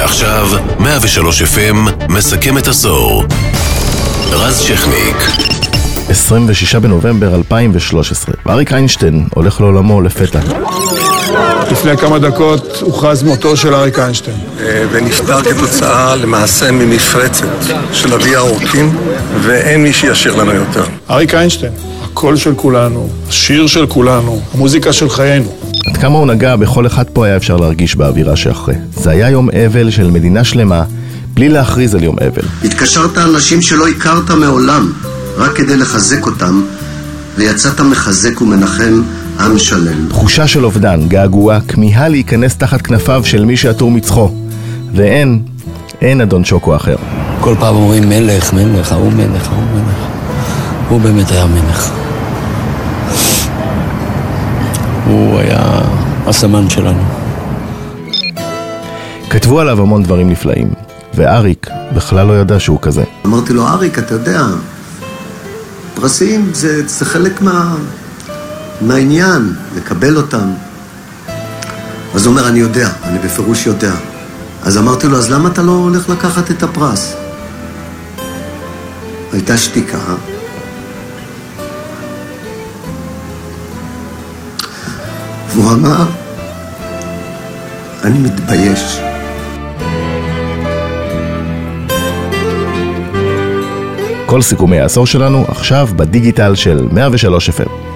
ועכשיו 103 FM מסכם את עשור. רז שכניק. 26 בנובמבר 2013. אריק איינשטיין הולך לעולמו לפתע. לפני כמה דקות הוכרז מותו של אריק איינשטיין. ונפטר כתוצאה למעשה ממפרצת של אבי העורקים, ואין מי שישיר לנו יותר. אריק איינשטיין, הקול של כולנו, השיר של כולנו, המוזיקה של חיינו. עד כמה הוא נגע בכל אחד פה היה אפשר להרגיש באווירה שאחרי. זה היה יום אבל של מדינה שלמה, בלי להכריז על יום אבל. התקשרת אנשים שלא הכרת מעולם, רק כדי לחזק אותם, ויצאת מחזק ומנחם עם שלם. תחושה של אובדן, געגוע, כמיהה להיכנס תחת כנפיו של מי שעטור מצחו. ואין, אדון שוקו אחר. כל פעם אומרים מלך, מלך, הוא מלך, הוא מלך. הוא באמת היה מלך. הוא היה הסמן שלנו. כתבו עליו המון דברים נפלאים, ואריק בכלל לא ידע שהוא כזה. אמרתי לו, אריק, אתה יודע, פרסים זה חלק מהעניין, לקבל אותם. אז הוא אומר, אני יודע, אני בפירוש יודע. אז אמרתי לו, אז למה אתה לא הולך לקחת את הפרס? הייתה שתיקה. והוא אמר, אני מתבייש. כל סיכומי העשור שלנו עכשיו בדיגיטל של 103 FM.